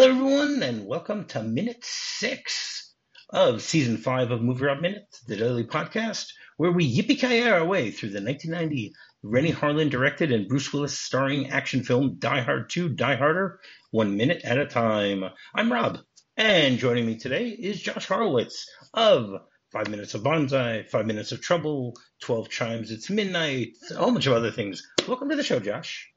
Hello, everyone, and welcome to Minute 6 of Season 5 of Movie Rob Minute, the daily podcast, where we yippee-ki-yay our way through the 1990 Rennie Harlan directed and Bruce Willis starring action film Die Hard 2, Die Harder, 1 minute at a time. I'm Rob, and joining me today is Josh Horowitz of 5 Minutes of Bonsai, 5 Minutes of Trouble, 12 Chimes, It's Midnight, a whole bunch of other things. Welcome to the show, Josh.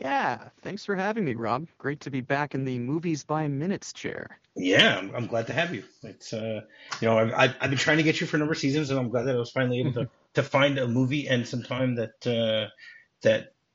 Yeah, thanks for having me, Rob. Great to be back in the Movies by Minutes chair. Yeah, I'm glad to have you. It's I've been trying to get you for a number of seasons, and I'm glad that I was finally able to find a movie and some time that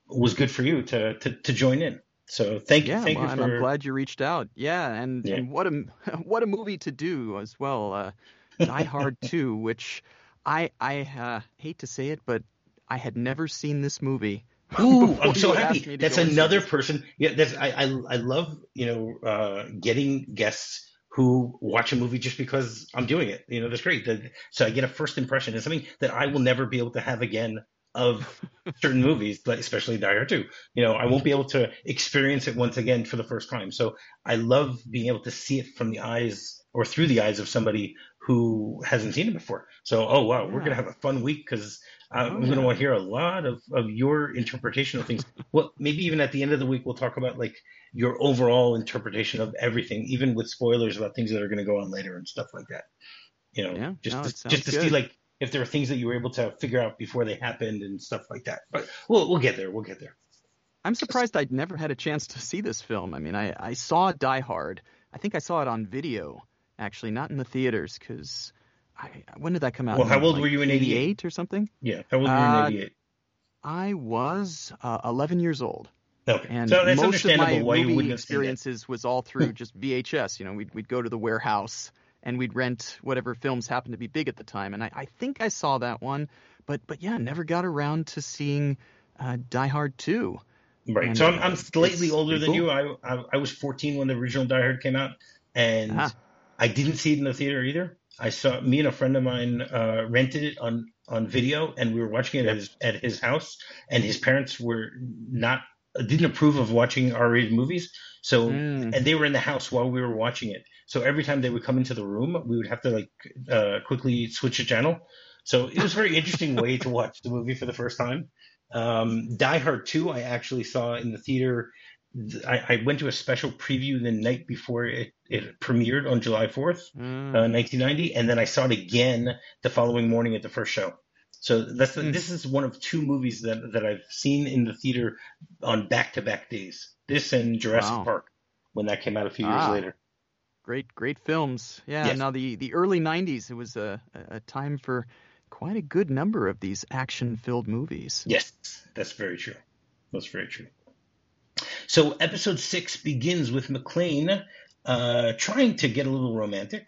was good for you to join in. So thank you. Yeah, I'm glad you reached out. Yeah, and what a movie to do as well. Die Hard 2, which I hate to say it, but I had never seen this movie. Ooh, I'm so happy. That's another person. Yeah, I love, getting guests who watch a movie just because I'm doing it. You know, that's great. So I get a first impression. It's something that I will never be able to have again of certain movies, but especially Die Hard 2. You know, I won't be able to experience it once again for the first time. So I love being able to see it from the eyes or through the eyes of somebody who hasn't seen it before. So, oh, wow, we're going to have a fun week because I'm going to want to hear a lot of your interpretation of things. Well, maybe even at the end of the week, we'll talk about like your overall interpretation of everything, even with spoilers about things that are going to go on later and stuff like that. You know, just to see like if there are things that you were able to figure out before they happened and stuff like that. But we'll get there. We'll get there. I'm surprised I'd never had a chance to see this film. I mean, I saw Die Hard. I think I saw it on video, actually, not in the theaters because – when did that come out? Well, how old were you in 88 or something? Yeah, how old were you in 88? I was 11 years old. Okay, and so that's most of my movie experiences was all through just VHS. You know, we'd go to the warehouse and we'd rent whatever films happened to be big at the time. And I think I saw that one, but yeah, never got around to seeing Die Hard 2. Right, and so I'm slightly older than you. I was 14 when the original Die Hard came out, and I didn't see it in the theater either. I saw me and a friend of mine rented it on video, and we were watching it at his house. And his parents were didn't approve of watching R-rated movies, so and they were in the house while we were watching it. So every time they would come into the room, we would have to like quickly switch the channel. So it was a very interesting way to watch the movie for the first time. Die Hard 2, I actually saw in the theater. I went to a special preview the night before it premiered on July 4th, 1990, and then I saw it again the following morning at the first show. So this is one of two movies that I've seen in the theater on back-to-back days. This and Jurassic Park, when that came out a few years later. Great films. Yeah, yes. Now the early 90s, it was a time for quite a good number of these action-filled movies. Yes, that's very true. That's very true. So episode 6 begins with McClane trying to get a little romantic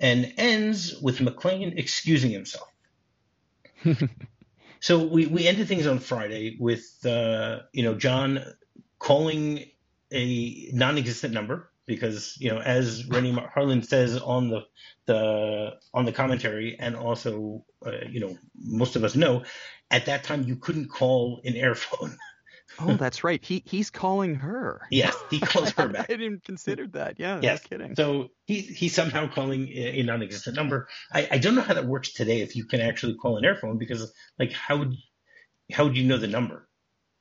and ends with McClane excusing himself. So we ended things on Friday with, John calling a non-existent number because, you know, as Rennie Harlan says on the commentary and also, most of us know, at that time you couldn't call an airphone. Oh, that's right. He's calling her. Yes, he calls her back. I hadn't even considered that. Yeah, yes. No kidding. So he's somehow calling a non-existent number. I don't know how that works today if you can actually call an airphone because, like, how would you know the number?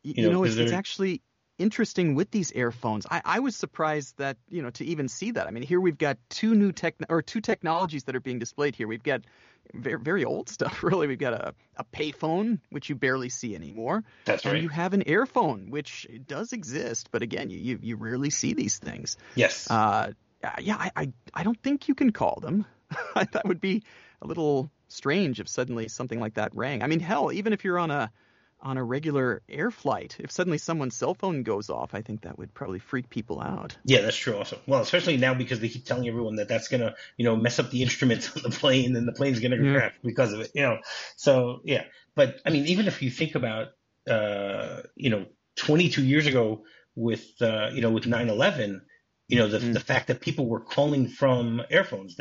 You know it's actually interesting with these airphones. I was surprised that, to even see that. I mean, here we've got two technologies that are being displayed here. We've got very, very old stuff, really. We've got a payphone, which you barely see anymore. That's right. And you have an airphone, which does exist, but again, you rarely see these things. Yes. I don't think you can call them. That would be a little strange if suddenly something like that rang. I mean, hell, even if you're on a regular air flight, if suddenly someone's cell phone goes off, I think that would probably freak people out. Yeah, that's true also. Well, especially now because they keep telling everyone that that's going to, mess up the instruments on the plane and the plane's going to crash because of it, So, yeah. But, I mean, even if you think about, 22 years ago with 9/11, the fact that people were calling from airphones,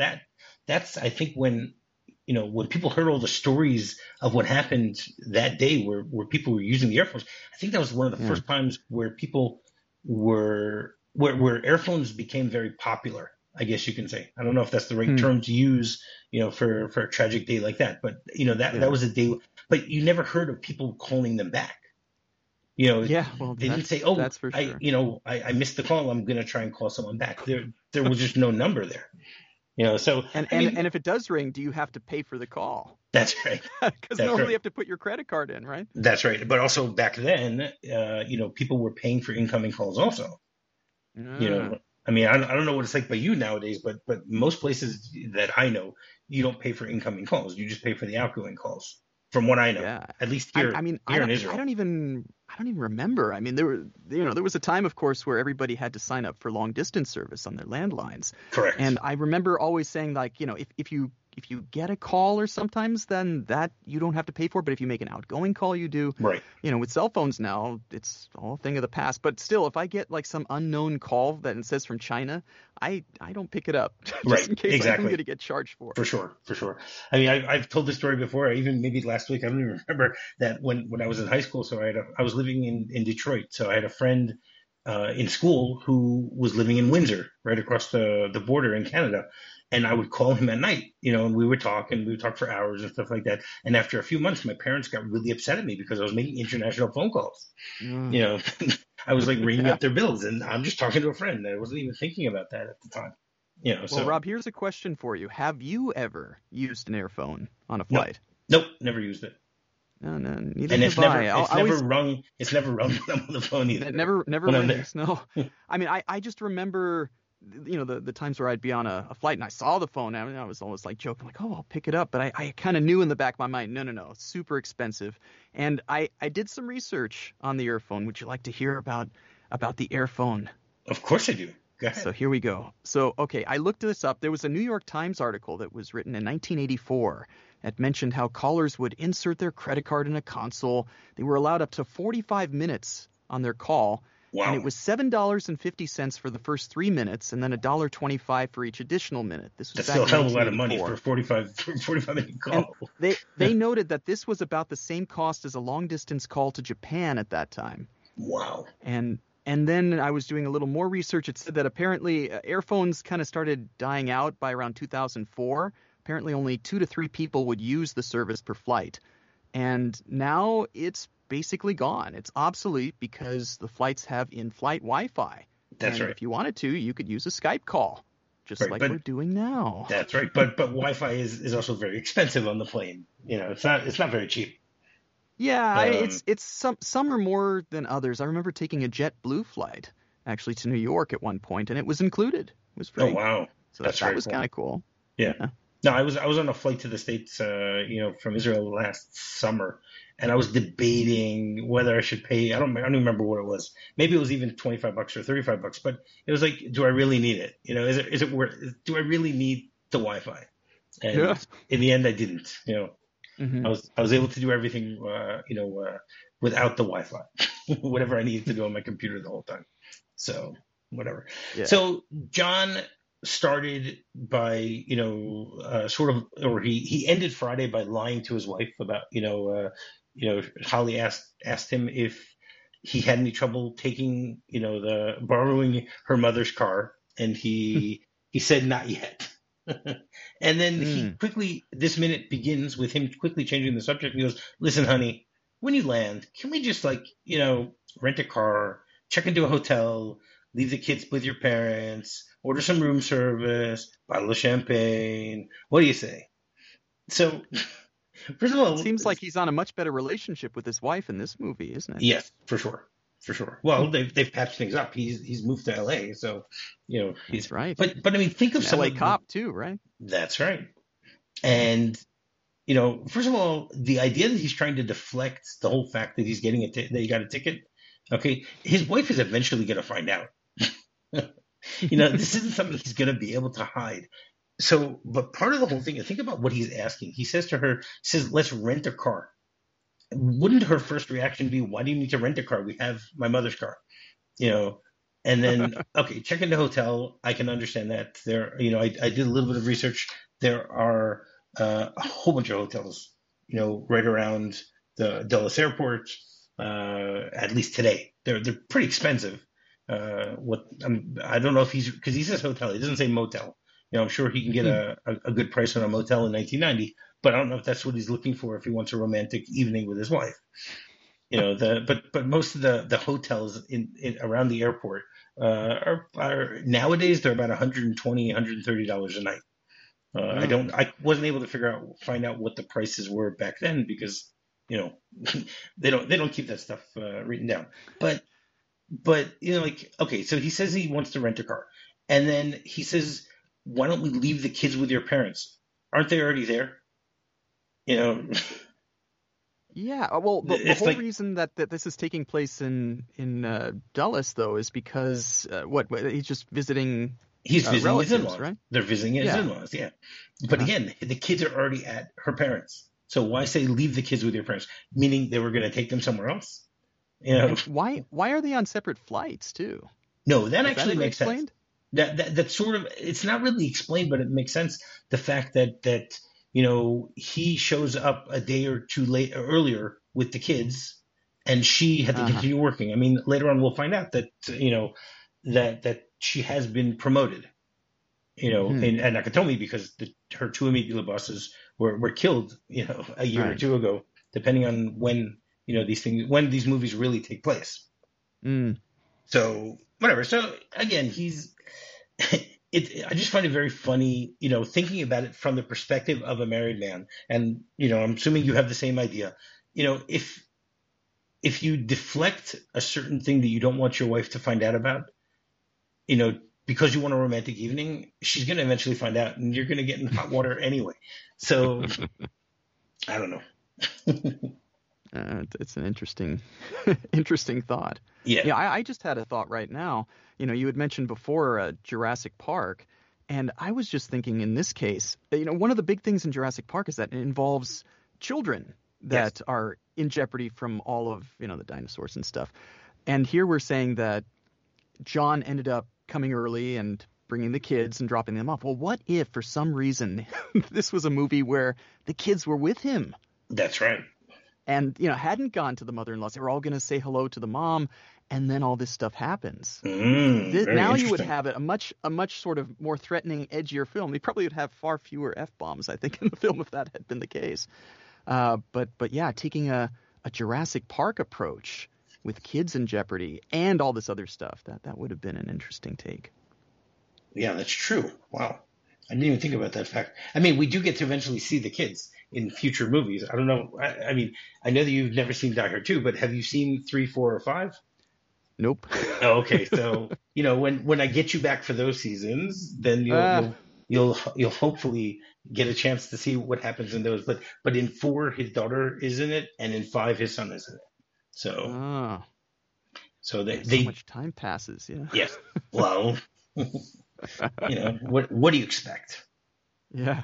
that's, I think, when – when people heard all the stories of what happened that day where people were using the airphones, I think that was one of the first times where people were where airphones became very popular, I guess you can say. I don't know if that's the right term to use, you know, for a tragic day like that. But, you know, that was a day. But you never heard of people calling them back. You know, well, they didn't say, oh, that's for sure. I missed the call. I'm going to try and call someone back. There was just no number there. You know, so and if it does ring, do you have to pay for the call? That's right. Because normally you have to put your credit card in, right? That's right. But also back then, you know, people were paying for incoming calls also. You know, I mean, I don't know what it's like by you nowadays, but most places that I know, you don't pay for incoming calls. You just pay for the outgoing calls. From what I know, at least here, here in Israel. I don't even remember. I mean, there was a time, of course, where everybody had to sign up for long distance service on their landlines. Correct. And I remember always saying, like, you know, if you get a call or sometimes, then that you don't have to pay for it. But if you make an outgoing call, you do. Right. You know, with cell phones now, it's all a thing of the past. But still, if I get like some unknown call that says from China, I don't pick it up just in case I'm going to get charged for it. For sure. I mean, I've told this story before. Even maybe last week, I don't even remember that when I was in high school. So I was living in Detroit. So I had a friend in school who was living in Windsor, right across the border in Canada. And I would call him at night, you know, and we would talk for hours and stuff like that. And after a few months, my parents got really upset at me because I was making international phone calls. You know, I was like ringing up their bills, and I'm just talking to a friend. I wasn't even thinking about that at the time. You know, well, Rob, here's a question for you. Have you ever used an earphone on a flight? Nope, never used it. No, neither and it's never rung when I'm on the phone either. Never rings, no. I mean, I just remember, you know, the times where I'd be on a flight and I saw the phone, I mean, I was always like joking, like, oh, I'll pick it up. But I kind of knew in the back of my mind, no, it's super expensive. And I did some research on the earphone. Would you like to hear about the earphone? Of course I do. Go ahead. So here we go. So, okay, I looked this up. There was a New York Times article that was written in 1984 that mentioned how callers would insert their credit card in a console. They were allowed up to 45 minutes on their call. Wow. And it was $7.50 for the first 3 minutes, and then $1.25 for each additional minute. This was still a hell of a lot of money for a 45-minute call. And they noted that this was about the same cost as a long-distance call to Japan at that time. Wow. And then I was doing a little more research. It said that apparently earphones kind of started dying out by around 2004. Apparently only 2 to 3 people would use the service per flight. And now it's basically gone. It's obsolete because the flights have in-flight Wi-Fi. That's right. If you wanted to, you could use a Skype call, just like we're doing now. That's right. But Wi-Fi is also very expensive on the plane. You know, it's not very cheap. Yeah, it's some are more than others. I remember taking a JetBlue flight actually to New York at one point, and it was included. It was free. Oh wow, so that was kind of cool. Yeah. No, I was on a flight to the States, you know, from Israel last summer. And I was debating whether I should pay. I don't remember what it was. Maybe it was even $25 or $35. But it was like, do I really need it? You know, is it worth? Do I really need the Wi-Fi? And in the end, I didn't. You know, I was able to do everything, you know, without the Wi-Fi, whatever I needed to do on my computer the whole time. So whatever. Yeah. So John started by, you know, he ended Friday by lying to his wife about, you know. You know, Holly asked him if he had any trouble taking, you know, borrowing her mother's car, and he said not yet. And then this minute begins with him quickly changing the subject. He goes, "Listen, honey, when you land, can we just, like, you know, rent a car, check into a hotel, leave the kids with your parents, order some room service, bottle of champagne? What do you say?" So. First of all, it seems like he's on a much better relationship with his wife in this movie, isn't it? Yes, for sure. Well, they've patched things up. He's moved to L.A., so, you know, he's right. But I mean, think of someone, L.A. cop too, right? That's right. And, you know, first of all, the idea that he's trying to deflect the whole fact that he's getting that he got a ticket. Okay, his wife is eventually going to find out. You know, this isn't something he's going to be able to hide. So, but part of the whole thing, think about what he's asking. He says to her, let's rent a car. Wouldn't her first reaction be, why do you need to rent a car? We have my mother's car, you know? And then, okay, check into hotel. I can understand that. There, you know, I did a little bit of research. There are a whole bunch of hotels, you know, right around the Dulles Airport, at least today. They're pretty expensive. I don't know if he's, because he says hotel, he doesn't say motel. You know, I'm sure he can get a good price on a motel in 1990, but I don't know if that's what he's looking for if he wants a romantic evening with his wife. You know, but most of the hotels in around the airport are nowadays they're about $120, $130 a night. Wow. I wasn't able to find out what the prices were back then because, you know, they don't keep that stuff written down. But you know, like, okay, so he says he wants to rent a car, and then he says, "Why don't we leave the kids with your parents? Aren't they already there?" You know. Yeah, well, the whole reason that this is taking place in Dulles, though, is because he's just visiting. He's visiting his in-laws, right? They're visiting his in-laws, yeah. But again, the kids are already at her parents, so why say leave the kids with your parents? Meaning they were going to take them somewhere else. You know, and why are they on separate flights too? No, that actually makes sense. That sort of, it's not really explained, but it makes sense. The fact that you know, he shows up a day or two earlier with the kids, and she had to continue working. I mean, later on we'll find out that you know that she has been promoted, you know, at Nakatomi, because her two immediate bosses were killed, you know, a year or two ago, depending on when. You know, when these movies really take place. So whatever. So again, I just find it very funny, you know, thinking about it from the perspective of a married man. And, you know, I'm assuming you have the same idea. You know, if you deflect a certain thing that you don't want your wife to find out about, you know, because you want a romantic evening, she's going to eventually find out and you're going to get in hot water anyway. So I don't know. It's an interesting thought. Yeah, I just had a thought right now. You know, you had mentioned before Jurassic Park, and I was just thinking in this case, you know, one of the big things in Jurassic Park is that it involves children that are in jeopardy from all of, you know, the dinosaurs and stuff. And here we're saying that John ended up coming early and bringing the kids and dropping them off. Well, what if for some reason this was a movie where the kids were with him? That's right. And, you know, hadn't gone to the mother-in-laws. They were all going to say hello to the mom, and then all this stuff happens. Now you would have it a much sort of more threatening, edgier film. You probably would have far fewer F-bombs, I think, in the film if that had been the case. But yeah, taking a Jurassic Park approach with kids in jeopardy and all this other stuff, that would have been an interesting take. Yeah, that's true. Wow. I didn't even think about that fact. I mean, we do get to eventually see the kids in future movies. I don't know. I mean, I know that you've never seen Die Hard 2, but have you seen 3, 4, or 5? Nope. Oh, okay. So, you know, when I get you back for those seasons, then you'll hopefully get a chance to see what happens in those. But in 4, his daughter is in it, and in 5, his son is in it. So, so much time passes. Yeah. Yes. Well. You know, what do you expect? Yeah.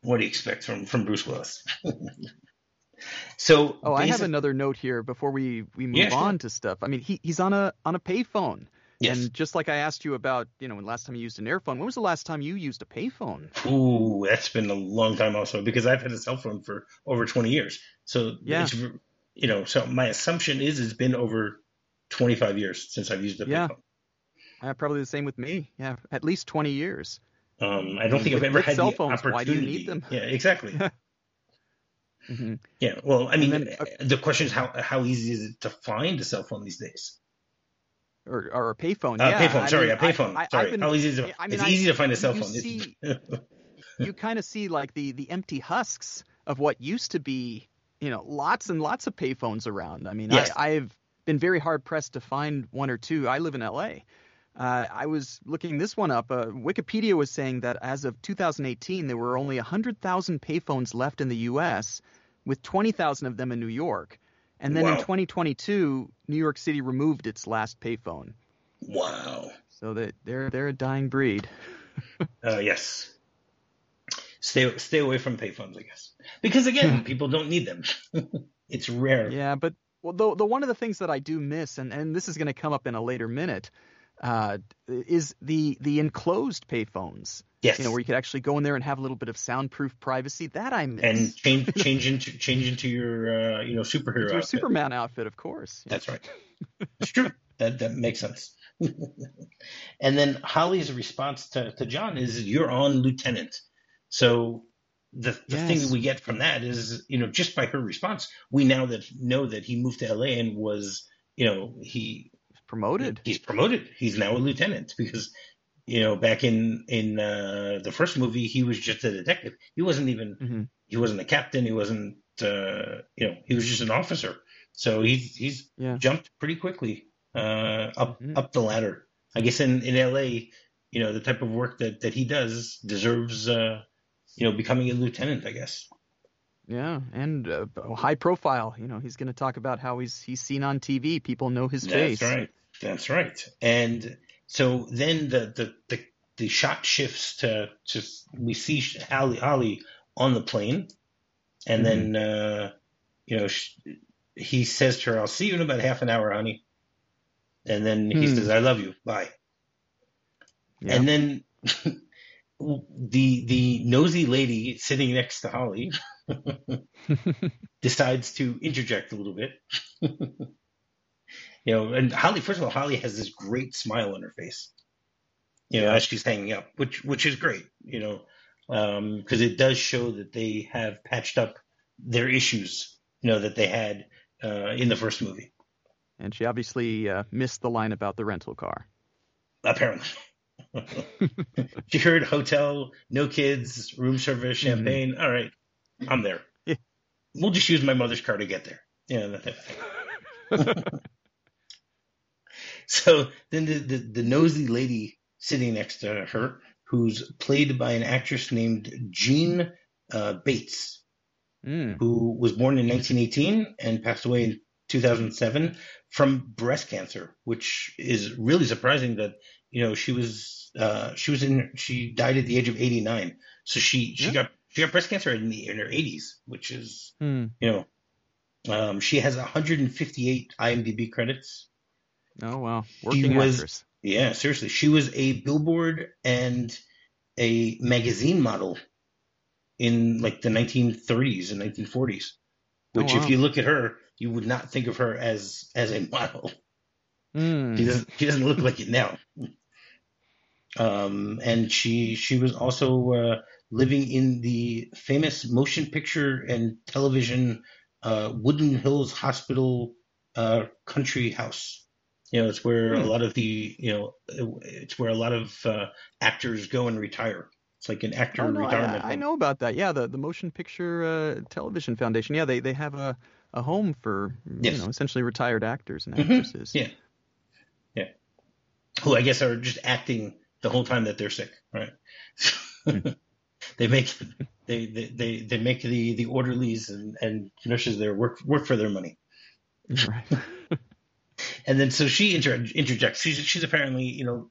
What do you expect from Bruce Willis? So I have another note here before we move on to stuff. I mean, he's on a payphone. Yes. And just like I asked you about, you know, when last time you used an airphone, when was the last time you used a payphone? Ooh, that's been a long time also, because I've had a cell phone for over 20 years. So it's, you know, so my assumption is it's been over 25 years since I've used a payphone. Probably the same with me. Yeah, at least 20 years. I don't think I've ever had cell phones, the opportunity. Why do you need them? Yeah, exactly. Yeah, well, I mean, then, the question is how easy is it to find a cell phone these days? Or a payphone. It's easy to find a cell phone. You kind of see like the empty husks of what used to be, you know, lots and lots of payphones around. I mean, I've been very hard pressed to find one or two. I live in L.A., I was looking this one up. Wikipedia was saying that as of 2018, there were only 100,000 payphones left in the U.S., with 20,000 of them in New York. And then in 2022, New York City removed its last payphone. Wow. So they're a dying breed. Yes. Stay away from payphones, I guess. Because, again, people don't need them. It's rare. Yeah, but the one of the things that I do miss, and this is going to come up in a later minute, is the enclosed payphones? Yes, you know, where you could actually go in there and have a little bit of soundproof privacy. That I miss. And change into your you know, superhero outfit. Superman outfit, of course. That's right. It's true. That makes sense. And then Holly's response to John is, "You're on, Lieutenant." So the thing that we get from that is, you know, just by her response, we now know that he moved to LA and was, you know, he's promoted. He's now a lieutenant, because, you know, back in the first movie, he was just a detective. He wasn't even, he wasn't a captain. He wasn't, you know, he was just an officer. So he's jumped pretty quickly up the ladder. I guess in LA, you know, the type of work that he does deserves, you know, becoming a lieutenant, I guess. Yeah, and high profile. You know, he's going to talk about how he's seen on TV. People know his face. That's right. And so then the shot shifts to we see Ali on the plane, and then you know, he says to her, "I'll see you in about half an hour, honey." And then he says, "I love you. Bye." Yeah. And then the nosy lady sitting next to Holly decides to interject a little bit. You know, and Holly, first of all, Holly has this great smile on her face, you know, as she's hanging up, which is great, you know, because it does show that they have patched up their issues, you know, that they had in the first movie. And she obviously missed the line about the rental car. Apparently. She heard hotel, no kids, room service, champagne. All right, I'm there. Yeah. We'll just use my mother's car to get there. Yeah, that type of thing. So then the nosy lady sitting next to her, who's played by an actress named Jean Bates, who was born in 1918 and passed away in 2007 from breast cancer, which is really surprising that, you know, she died at the age of 89. So she got breast cancer in her 80s, which is, you know, she has 158 IMDb credits. Oh, wow. Working actress. Yeah, seriously. She was a billboard and a magazine model in like the 1930s and 1940s, which if you look at her, you would not think of her as a model. She doesn't look like it now. And she was also living in the famous motion picture and television Woodland Hills Hospital country house. You know, it's where a lot of actors go and retire. It's like an actor retirement. I know about that. Yeah, the Motion Picture Television Foundation. Yeah, they have a home for you know, essentially retired actors and actresses. Yeah. Who I guess are just acting the whole time that they're sick, right? They make the orderlies and nurses there work for their money, right? And then so she interjects. She's apparently, you know,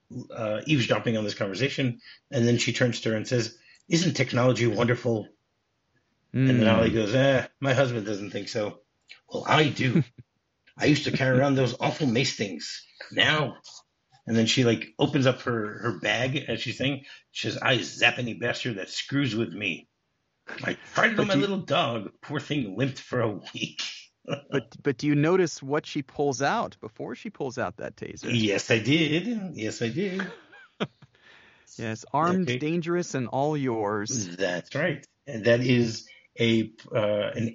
eavesdropping on this conversation, and then she turns to her and says, "Isn't technology wonderful?" And then Ollie goes, "My husband doesn't think so." "Well, I do. I used to carry around those awful mace things. Now." And then she, like, opens up her bag as she's saying. She says, "I zap any bastard that screws with me. I tried it on my little dog. Poor thing limped for a week." But do you notice what she pulls out before she pulls out that taser? Yes, I did. Yes, armed, dangerous, and all yours. That's right. And that is an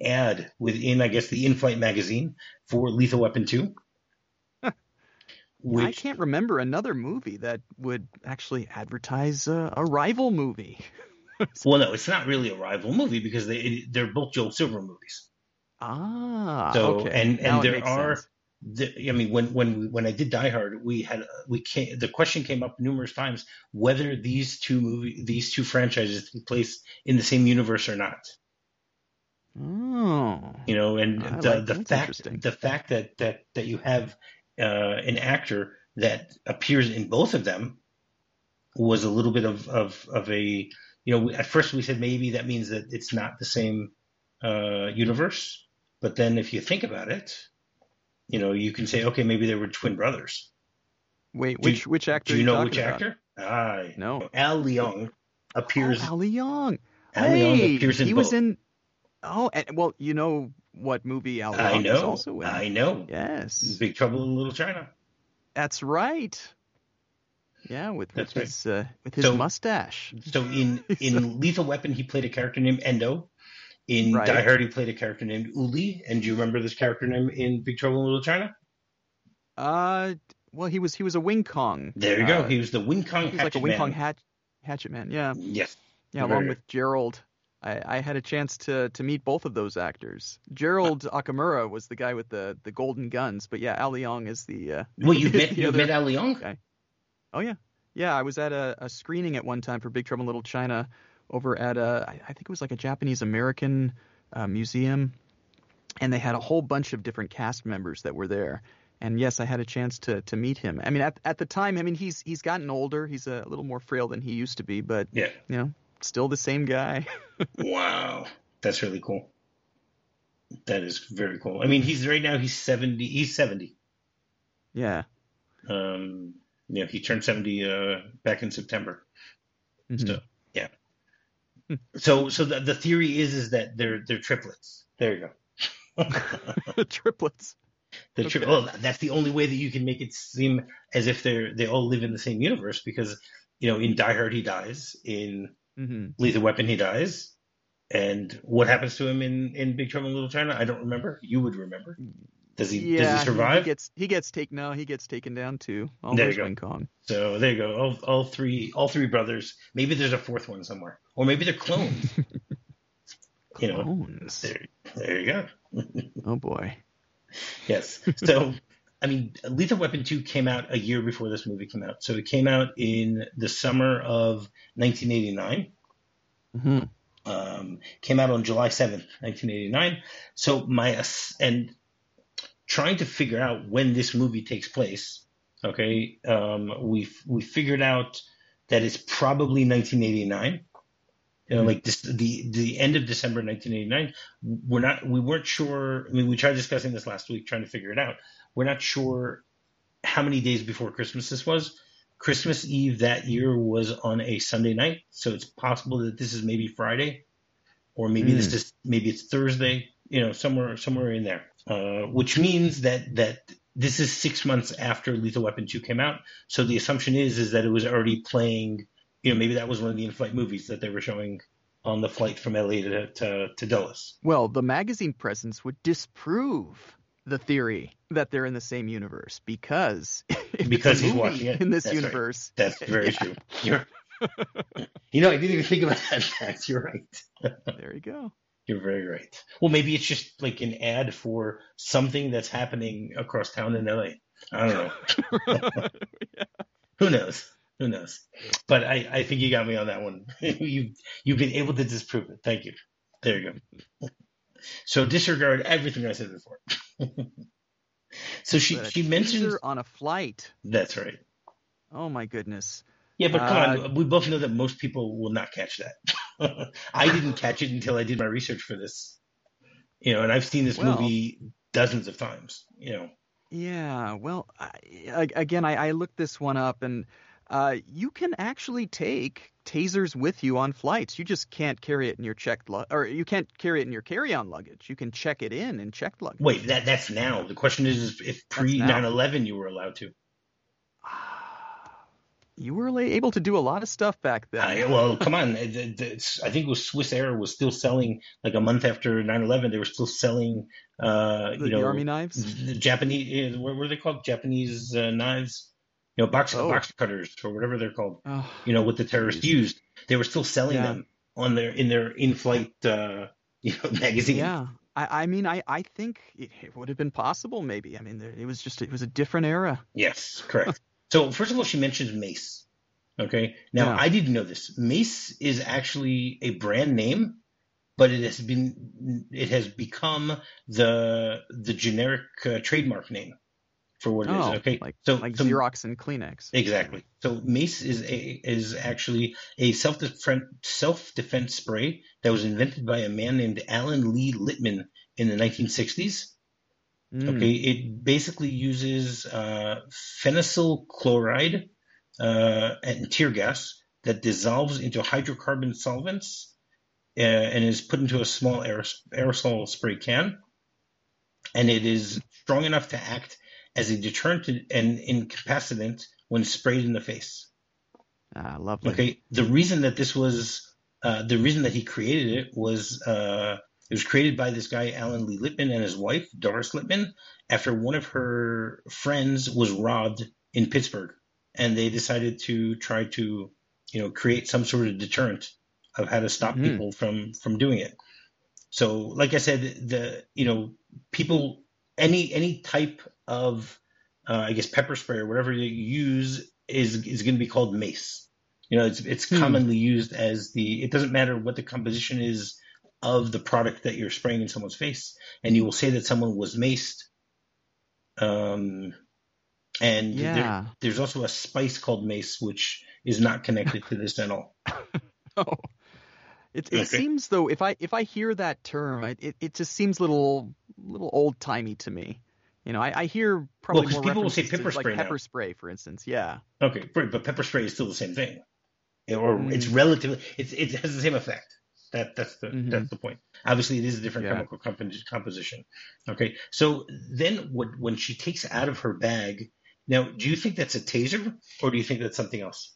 ad within, I guess, the in-flight magazine for Lethal Weapon 2. Which, I can't remember another movie that would actually advertise a rival movie. Well, no, it's not really a rival movie because they're both Joel Silver movies. Ah, so, okay. And there are, I mean, when I did Die Hard, the question came up numerous times whether these two franchises take place in the same universe or not. Oh, you know, and the fact that you have an actor that appears in both of them was a little bit of a, you know, at first we said maybe that means that it's not the same universe. But then if you think about it, you know, you can say, okay, maybe they were twin brothers. Wait, which actor? Do you know which actor? No. Al Leong appears. Al Leong. Al Leong appears in both. He was in. Oh, and, well, you know what movie Al Leong is also in? I know. Yes. Big Trouble in Little China. That's right. Yeah, with his mustache. So in Lethal Weapon, he played a character named Endo. In Die Hard, he played a character named Uli. And do you remember this character name in Big Trouble in Little China? Well, he was a Wing Kong. There you go. He was the Wing Kong. He was like a Wing Kong hatchet man. Yeah. Yes. Yeah, along with Gerald. I had a chance to meet both of those actors. Gerald Akamura was the guy with the golden guns, but yeah, Al Leong is the. Well, you met Al Leong. Guy. Oh yeah, yeah. I was at a screening at one time for Big Trouble in Little China, over at I think it was like a Japanese American museum, and they had a whole bunch of different cast members that were there. And yes, I had a chance to meet him. I mean, at the time, I mean, he's gotten older. He's a little more frail than he used to be, but yeah, you know. Still the same guy. Wow. That's really cool. That is very cool. I mean, he's 70. He's 70. Yeah. Yeah, he turned 70 back in September. Mm-hmm. So, yeah. So the theory is that they're triplets. There you go. Triplets. That's the only way that you can make it seem as if they all live in the same universe, because, you know, in Die Hard he dies, in Lethal Weapon he dies, and what happens to him in Big Trouble in Little China? I don't remember. You would remember. Does he survive? He gets taken down too. There you go. Wing Kong. So there you go. All three brothers. Maybe there's a fourth one somewhere, or maybe they're clones. You know, clones. There you go. Oh boy. Yes. So. I mean, Lethal Weapon 2 came out a year before this movie came out. So it came out in the summer of 1989. Mm-hmm. Came out on July 7th, 1989. So trying to figure out when this movie takes place, okay, we figured out that it's probably 1989. You know, like this, the end of December 1989. We weren't sure. I mean, we tried discussing this last week, trying to figure it out. We're not sure how many days before Christmas this was. Christmas Eve that year was on a Sunday night, so it's possible that this is maybe Friday, or maybe it's Thursday. You know, somewhere in there. Which means that this is 6 months after Lethal Weapon 2 came out. So the assumption is that it was already playing. You know, maybe that was one of the in-flight movies that they were showing on the flight from LA to Dulles. Well, the magazine presence would disprove the theory that they're in the same universe, because he's watching it in this universe. Right. That's very true. You know, I didn't even think about that fact. You're right. There you go. You're very right. Well, maybe it's just like an ad for something that's happening across town in LA. I don't know. Yeah. Who knows? But I think you got me on that one. You've been able to disprove it. Thank you. There you go. So disregard everything I said before. So she mentions on a flight. That's right. Oh my goodness. Yeah, but come on. We both know that most people will not catch that. I didn't catch it until I did my research for this. You know, and I've seen this movie dozens of times. You know. Yeah. Well, I looked this one up, and. You can actually take tasers with you on flights. You just can't carry it in your you can't carry it in your carry-on luggage. You can check it in checked luggage. Wait, that's now. The question is if pre 9/11 you were allowed to. You were able to do a lot of stuff back then. Well, come on. I think it was Swiss Air was still selling, like a month after 9/11, they were still selling, the army knives, the Japanese. What were they called? Japanese knives. You know, box cutters or whatever they're called. Oh, you know what the terrorists used. They were still selling them on their in-flight magazine. Yeah, I mean I think it would have been possible maybe. I mean it was a different era. Yes, correct. So first of all, she mentions mace. Okay, now I didn't know this. Mace is actually a brand name, but it has become the generic trademark name. For what it is, okay? Like Xerox and Kleenex. Exactly. So mace is actually a self-defense spray that was invented by a man named Alan Lee Littman in the 1960s. Okay, it basically uses phenyl chloride and tear gas that dissolves into hydrocarbon solvents and is put into a small aerosol spray can, and it is strong enough to act as a deterrent and incapacitant when sprayed in the face. Lovely. Okay. The reason that this was the reason that he created it was it was created by this guy, Alan Lee Littman, and his wife, Doris Lippman, after one of her friends was robbed in Pittsburgh. And they decided to try to, you know, create some sort of deterrent of how to stop people from doing it. So, like I said, the, you know, people, any type of, I guess, pepper spray or whatever you use is going to be called mace. You know, it's commonly used as the, it doesn't matter what the composition is of the product that you're spraying in someone's face. And you will say that someone was maced. And there's also a spice called mace, which is not connected to this at all. No. It seems, though, if I hear that term, it just seems little old timey to me. You know, I hear probably more people will say pepper spray, like pepper spray, for instance. Yeah. Okay, but pepper spray is still the same thing, or it's relatively it has the same effect. That's the point. Obviously, it is a different chemical composition. Okay, so then when she takes out of her bag, now, do you think that's a taser, or do you think that's something else?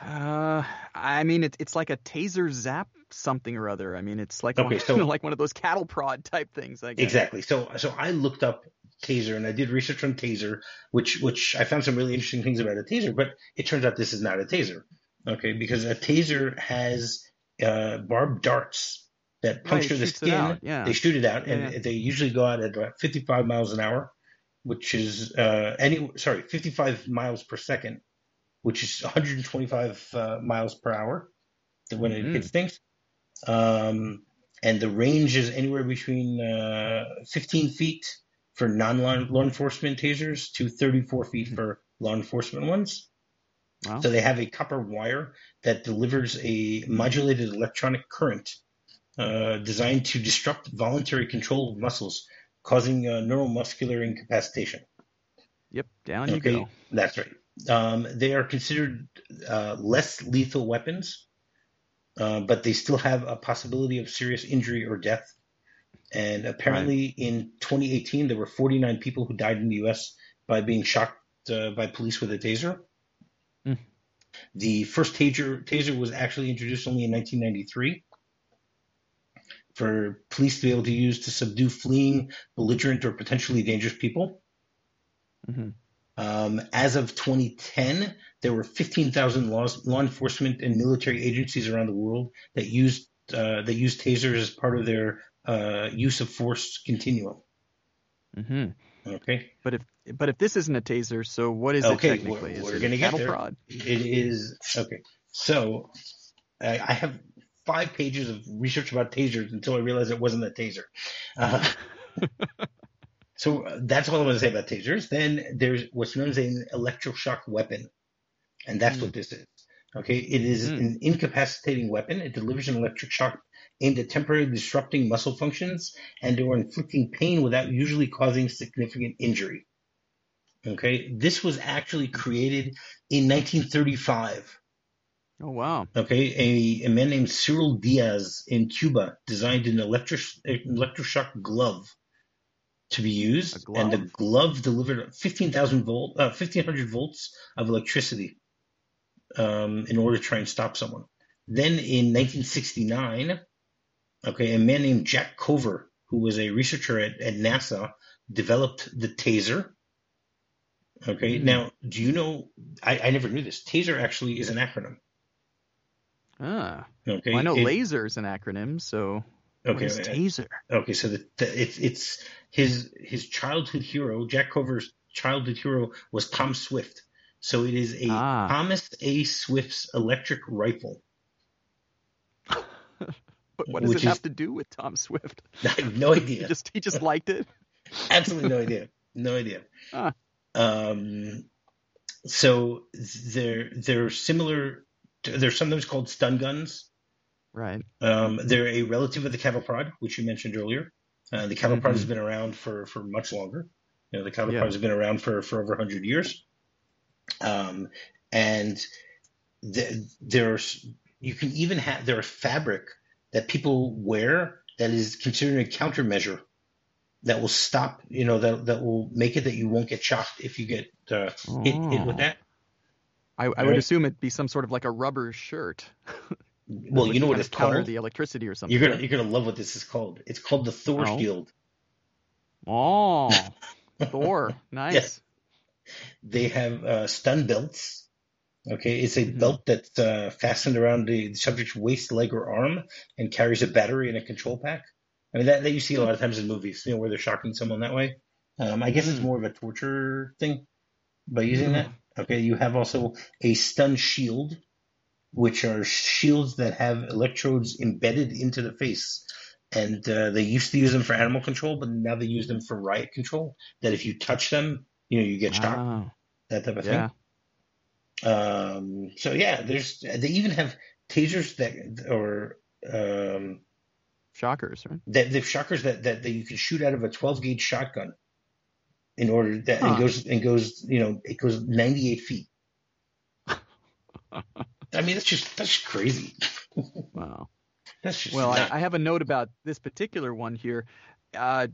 I mean, it's like a taser zap something or other. I mean, it's like like one of those cattle prod type things, I guess. Exactly. So I looked up taser, and I did research on taser, which I found some really interesting things about a taser, but it turns out this is not a taser. Okay, because a taser has barbed darts that puncture the skin. Yeah. They shoot it out, and they usually go out at about 55 miles an hour, which is 55 miles per second, which is 125 miles per hour when it hits things. And the range is anywhere between 15 feet for non-law enforcement tasers to 34 feet for law enforcement ones. Wow. So they have a copper wire that delivers a modulated electronic current designed to disrupt voluntary control of muscles, causing neuromuscular incapacitation. Yep, down you go. That's right. They are considered less lethal weapons, but they still have a possibility of serious injury or death. And apparently in 2018, there were 49 people who died in the U.S. by being shocked by police with a taser. Mm. The first taser was actually introduced only in 1993 for police to be able to use to subdue fleeing, belligerent, or potentially dangerous people. Mm-hmm. As of 2010, there were 15,000 law enforcement and military agencies around the world that used tasers as part of their use of force continuum. Mm-hmm. Okay. But if this isn't a taser, so what is it technically? We're going to get there. Prod? It is okay. So I have 5 pages of research about tasers until I realized it wasn't a taser. So that's all I want to say about tasers. Then there's what's known as an electroshock weapon, and that's what this is. Okay, it is an incapacitating weapon. It delivers an electric shock aimed at temporarily disrupting muscle functions and/or inflicting pain without usually causing significant injury. Okay, this was actually created in 1935. Oh, wow. Okay, a man named Cyril Diaz in Cuba designed an electroshock glove to be used, and the glove delivered 1,500 volts of electricity in order to try and stop someone. Then in 1969, a man named Jack Cover, who was a researcher at NASA, developed the taser. Okay, now, do you know, I never knew this, taser actually is an acronym. Ah, okay. Well, I know laser is an acronym, so... Okay, taser. Okay, so it's his childhood hero, Jack Cover's childhood hero was Tom Swift. So it is a Thomas A. Swift's Electric Rifle. But what does it have to do with Tom Swift? I have no idea. He just liked it? Absolutely no idea. No idea. Ah. So they're similar – they're sometimes called stun guns. Right. They're a relative of the cattle prod, which you mentioned earlier. The cattle prod has been around for much longer. You know, the cattle prod has been around for over 100 years. And there are fabric that people wear that is considered a countermeasure that will stop, you know, that will make it that you won't get shocked if you get hit with that. I would assume it'd be some sort of like a rubber shirt. Well, you know what it's called? Counter the electricity or something. You're gonna love what this is called. It's called the Thor shield. Oh, Thor, nice. Yes. They have stun belts. Okay, it's a belt that's fastened around the subject's waist, leg, or arm, and carries a battery and a control pack. I mean, that you see a lot of times in movies, you know, where they're shocking someone that way. I guess it's more of a torture thing by using that. Okay, you have also a stun shield, which are shields that have electrodes embedded into the face. And they used to use them for animal control, but now they use them for riot control, that if you touch them, you know, you get shocked, that type of thing. They even have tasers that or shockers, right? They have shockers that you can shoot out of a 12-gauge shotgun in order that it goes 98 feet. I mean, that's just crazy. Wow. That's just I have a note about this particular one here. I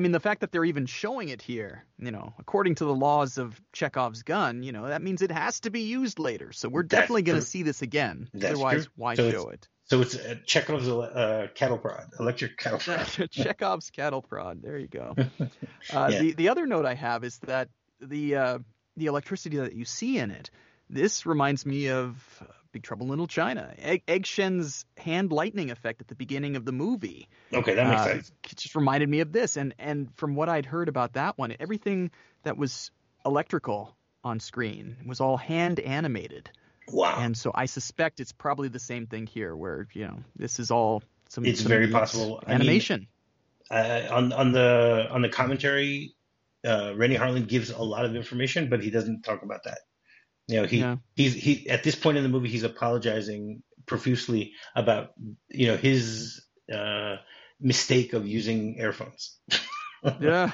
mean, the fact that they're even showing it here, you know, according to the laws of Chekhov's gun, you know, that means it has to be used later. So we're definitely going to see this again. Otherwise, why show it? So it's Chekhov's cattle prod, electric cattle prod. Chekhov's cattle prod. There you go. The other note I have is that the electricity that you see in it, this reminds me of Big Trouble in Little China. Egg Shen's hand lightning effect at the beginning of the movie. Okay, that makes sense. It just reminded me of this. And from what I'd heard about that one, everything that was electrical on screen was all hand animated. Wow. And so I suspect it's probably the same thing here where, you know, this is all some it's very possible animation. I mean, on the commentary, Rennie Harlan gives a lot of information, but he doesn't talk about that. You know, he's at this point in the movie, he's apologizing profusely about, you know, his mistake of using earphones. Yeah.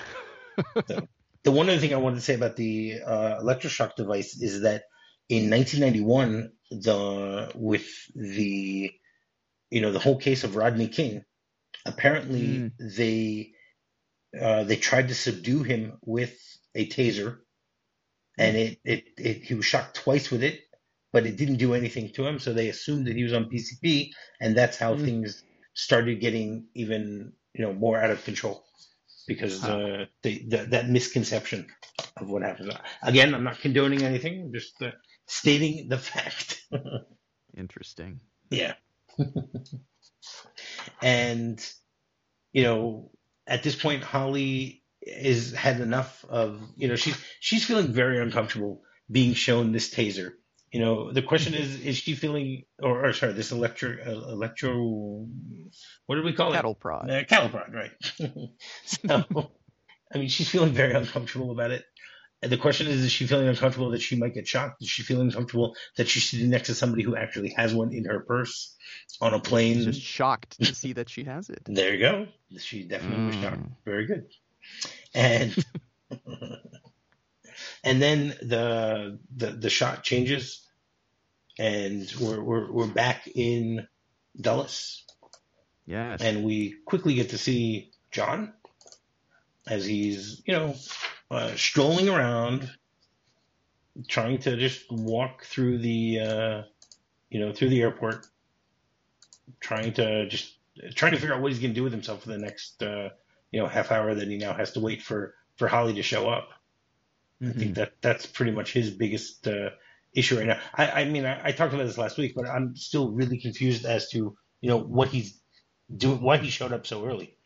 So, the one other thing I wanted to say about the electroshock device is that in 1991, with the whole case of Rodney King, apparently they tried to subdue him with a taser. And he was shocked twice with it, but it didn't do anything to him. So they assumed that he was on PCP, and that's how things started getting even, you know, more out of control because that misconception of what happens. Again, I'm not condoning anything, I'm just stating the fact. Interesting. Yeah. And, you know, at this point, Holly had enough of, you know, she's feeling very uncomfortable being shown this taser. You know, the question is she feeling this electro what do we call cattle it? Prod. Cattle prod, right. So, I mean, she's feeling very uncomfortable about it. And the question is she feeling uncomfortable that she might get shocked? Is she feeling uncomfortable that she's sitting next to somebody who actually has one in her purse on a plane? She's just shocked to see that she has it. There you go. She definitely was shocked. Very good. And then the shot changes, and we're back in Dulles. Yes. And we quickly get to see John as he's, you know, strolling around, trying to just walk through the through the airport, trying to figure out what he's going to do with himself for the next half hour that he now has to wait for Holly to show up. I think that's pretty much his biggest issue right now. I mean, I talked about this last week, but I'm still really confused as to, you know, what he's doing, why he showed up so early.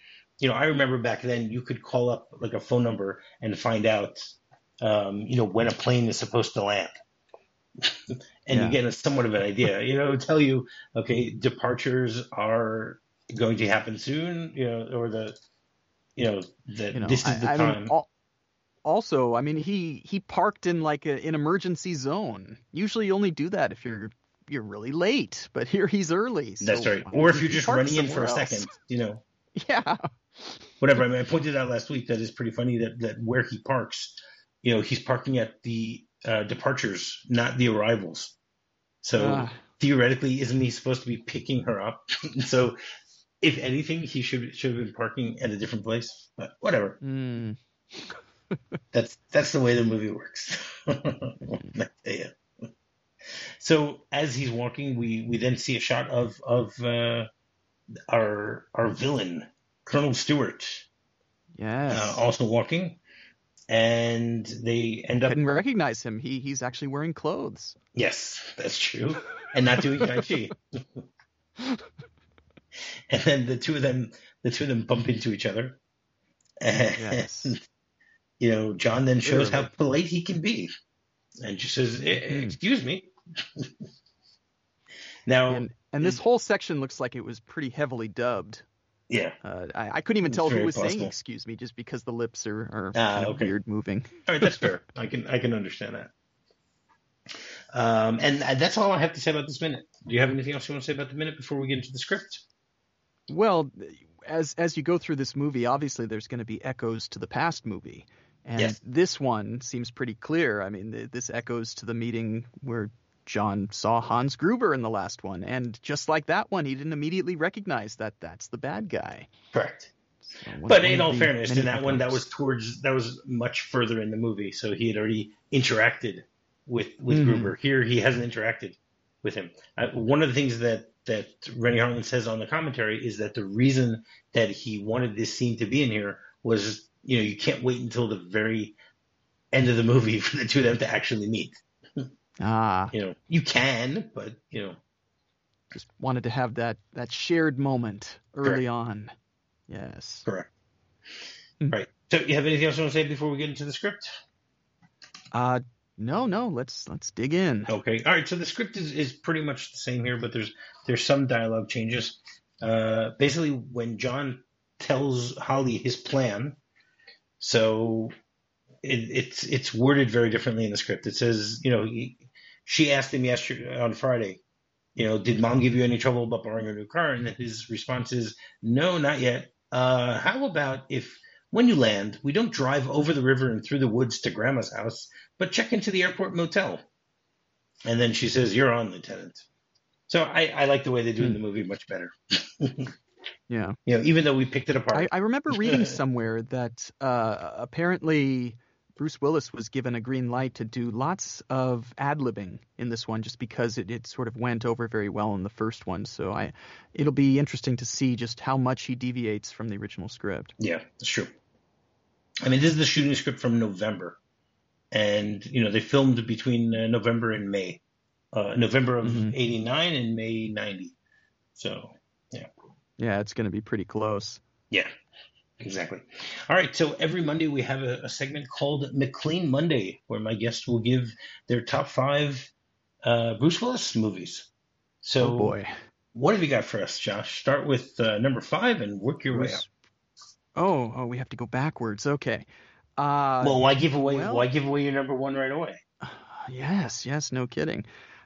You know, I remember back then you could call up like a phone number and find out, when a plane is supposed to land. And you get somewhat of an idea, you know, tell you, okay, departures are going to happen soon, you know, or the, you know, this is the time. Mean, also, I mean, he parked in like an emergency zone. Usually you only do that if you're really late, but here he's early. So that's right. Or if you're just running in for a second, you know. Yeah. Whatever. I mean, I pointed out last week that it's pretty funny that where he parks, you know, he's parking at the departures, not the arrivals. So theoretically, isn't he supposed to be picking her up? So if anything, he should have been parking at a different place, but whatever. That's the way the movie works. Yeah. So as he's walking, we then see a shot of our villain, Colonel Stewart. Yes. Also walking, and they end up. Couldn't recognize him. He's actually wearing clothes. Yes, that's true, and not doing Tai Chi. And then the two of them bump into each other. And, yes. You know, John then shows how polite he can be, and just says, "Excuse me." Now, and this whole section looks like it was pretty heavily dubbed. Yeah, I couldn't even tell who was saying "excuse me" just because the lips are kind of weird moving. All right, that's fair. I can understand that. And that's all I have to say about this minute. Do you have anything else you want to say about the minute before we get into the script? Well, as you go through this movie, obviously there's going to be echoes to the past movie, and this one seems pretty clear. I mean, this echoes to the meeting where John saw Hans Gruber in the last one, and just like that one, he didn't immediately recognize that's the bad guy. Correct. So but in all fairness, in that one, that was much further in the movie, so he had already interacted with Gruber. Here, he hasn't interacted with him. One of the things that Rennie Harlan says on the commentary is that the reason that he wanted this scene to be in here was, you know, you can't wait until the very end of the movie for the two of them to actually meet. You know, you can, but, you know. Just wanted to have that shared moment early on. Yes. Correct. Right. So you have anything else you want to say before we get into the script? No. Let's dig in. Okay. All right. So the script is pretty much the same here, but there's some dialogue changes. Basically, when John tells Holly his plan, so it's worded very differently in the script. It says, you know, she asked him yesterday on Friday, you know, did mom give you any trouble about borrowing her new car? And his response is, no, not yet. How about if when you land, we don't drive over the river and through the woods to grandma's house, but check into the airport motel. And then she says, you're on, Lieutenant. So I like the way they do in the movie much better. Yeah. You know, even though we picked it apart. I remember reading somewhere that apparently Bruce Willis was given a green light to do lots of ad-libbing in this one just because it sort of went over very well in the first one. So it'll be interesting to see just how much he deviates from the original script. Yeah, that's true. I mean, this is the shooting script from November. And, you know, they filmed between November and May. November of 89 and May 90. So, yeah. Yeah, it's going to be pretty close. Yeah. Exactly. All right. So every Monday we have a segment called McLean Monday, where my guests will give their top five Bruce Willis movies. So, oh boy, what have you got for us, Josh? Start with number five and work your way up. Oh, we have to go backwards. Okay. Why give away your number one right away? Yes, no kidding.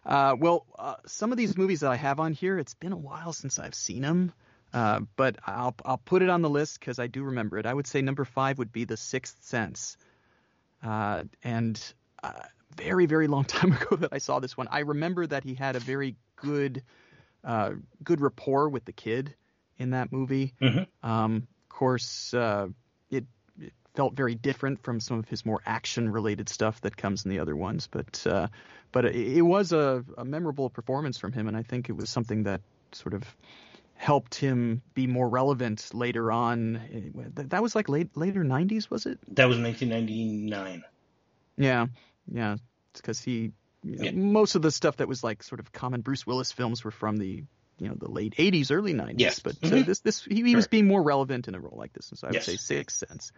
Some of these movies that I have on here, it's been a while since I've seen them. But I'll put it on the list because I do remember it. I would say number five would be The Sixth Sense. And very, very long time ago that I saw this one. I remember that he had a very good rapport with the kid in that movie. Mm-hmm. Of course, it felt very different from some of his more action-related stuff that comes in the other ones. But it was a memorable performance from him, and I think it was something that sort of helped him be more relevant later on. That was like later 90s, was it? That was 1999. Yeah. It's because most of the stuff that was like sort of common Bruce Willis films were from the, you know, the late 80s, early 90s. Yes. But he was being more relevant in a role like this. And so I would say Sixth Sense.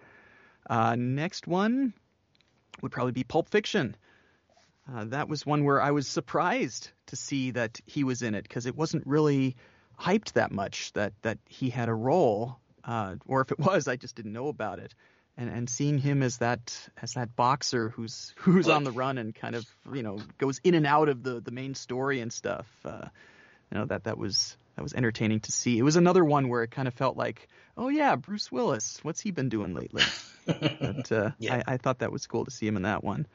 Next one would probably be Pulp Fiction. That was one where I was surprised to see that he was in it because it wasn't really hyped that much that he had a role, or if it was, I just didn't know about it. And seeing him as that boxer who's on the run and kind of, you know, goes in and out of the main story and stuff, you know, that was entertaining to see. It was another one where it kind of felt like, oh yeah, Bruce Willis, what's he been doing lately? But I thought that was cool to see him in that one.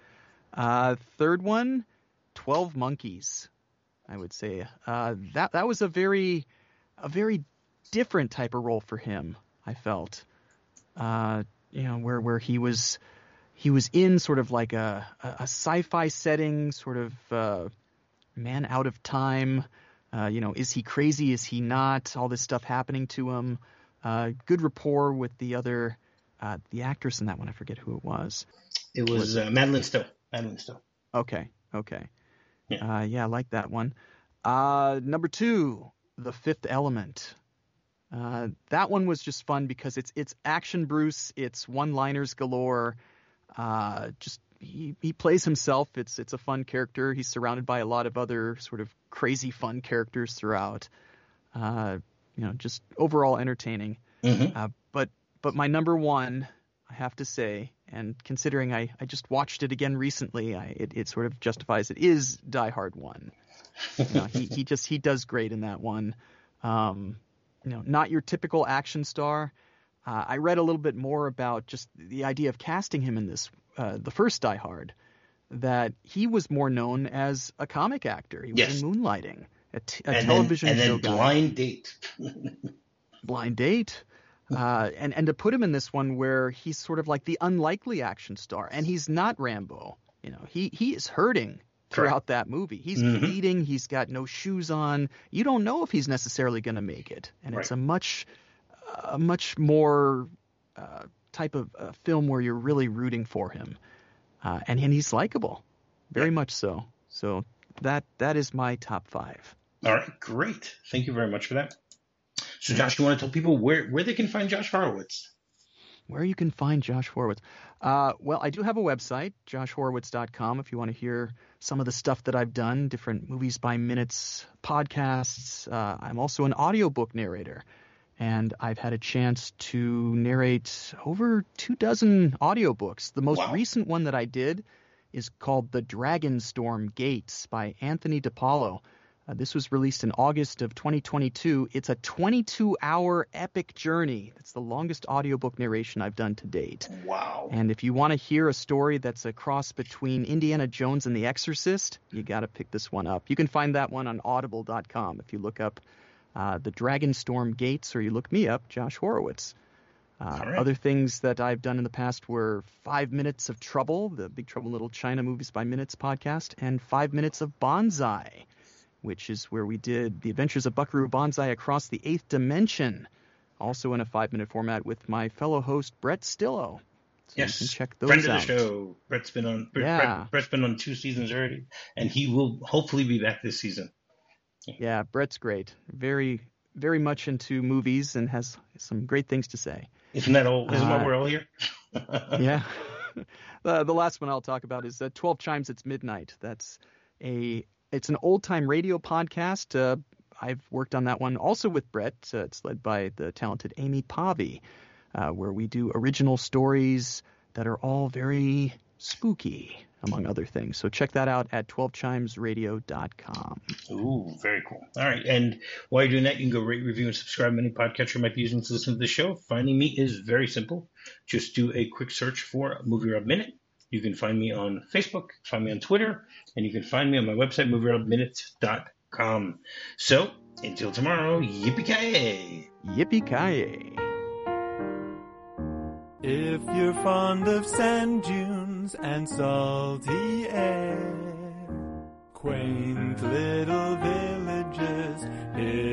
Third one, 12 Monkeys. I would say that was a very different type of role for him. I felt, you know, where he was in sort of like a sci-fi setting, sort of man out of time. Is he crazy? Is he not? All this stuff happening to him. Good rapport with the other, the actress in that one. I forget who it was. It was Madeline Stowe. Okay. Yeah. I like that one. Number two, The Fifth Element. That one was just fun because it's action Bruce. It's one-liners galore. He plays himself. It's a fun character. He's surrounded by a lot of other sort of crazy fun characters throughout. Just overall entertaining. Mm-hmm. But my number one, I have to say, and considering I just watched it again recently, it sort of justifies it, is Die Hard 1. He does great in that one. Not your typical action star. I read a little bit more about just the idea of casting him in this, the first Die Hard, that he was more known as a comic actor. He was in Moonlighting, a television show. Blind Date. Blind Date. And to put him in this one where he's sort of like the unlikely action star, and he's not Rambo. He is hurting throughout that movie. He's bleeding. He's got no shoes on. You don't know if he's necessarily going to make it. And it's a much more type of film where you're really rooting for him. And he's likable, very much so. So that is my top five. All right, great. Thank you very much for that. So, Josh, you want to tell people where they can find Josh Horowitz? Where you can find Josh Horowitz? Well, I do have a website, JoshHorowitz.com, if you want to hear some of the stuff that I've done, different Movies by Minutes podcasts. I'm also an audiobook narrator, and I've had a chance to narrate over 24 audiobooks. The most recent one that I did is called The Dragonstorm Gates by Anthony DiPaolo. This was released in August of 2022. It's a 22-hour epic journey. It's the longest audiobook narration I've done to date. Wow. And if you want to hear a story that's a cross between Indiana Jones and The Exorcist, you got to pick this one up. You can find that one on audible.com if you look up The Dragonstorm Gates, or you look me up, Josh Horowitz. Other things that I've done in the past were 5 Minutes of Trouble, the Big Trouble in Little China Movies by Minutes podcast, and 5 Minutes of Bonsai, which is where we did The Adventures of Buckaroo Banzai Across the Eighth Dimension, also in a 5-minute format with my fellow host, Brett Stillo. So you can check those friend out. Of the show. Brett's been on 2 seasons already, and he will hopefully be back this season. Yeah, Brett's great. Very, very much into movies and has some great things to say. Isn't that we're all here? Yeah. The last one I'll talk about is 12 Chimes, It's Midnight. It's an old-time radio podcast. I've worked on that one also with Brett. It's led by the talented Amy Pavi, where we do original stories that are all very spooky, among other things. So check that out at 12chimesradio.com. Ooh, very cool. All right. And while you're doing that, you can go rate, review, and subscribe to any podcast you might be using to listen to the show. Finding me is very simple. Just do a quick search for Movie Rob Minute. You can find me on Facebook, find me on Twitter, and you can find me on my website, MovieRobMinutes.com. So, until tomorrow, yippee-ki-yay! Yippee-ki-yay! If you're fond of sand dunes and salty air, quaint little villages,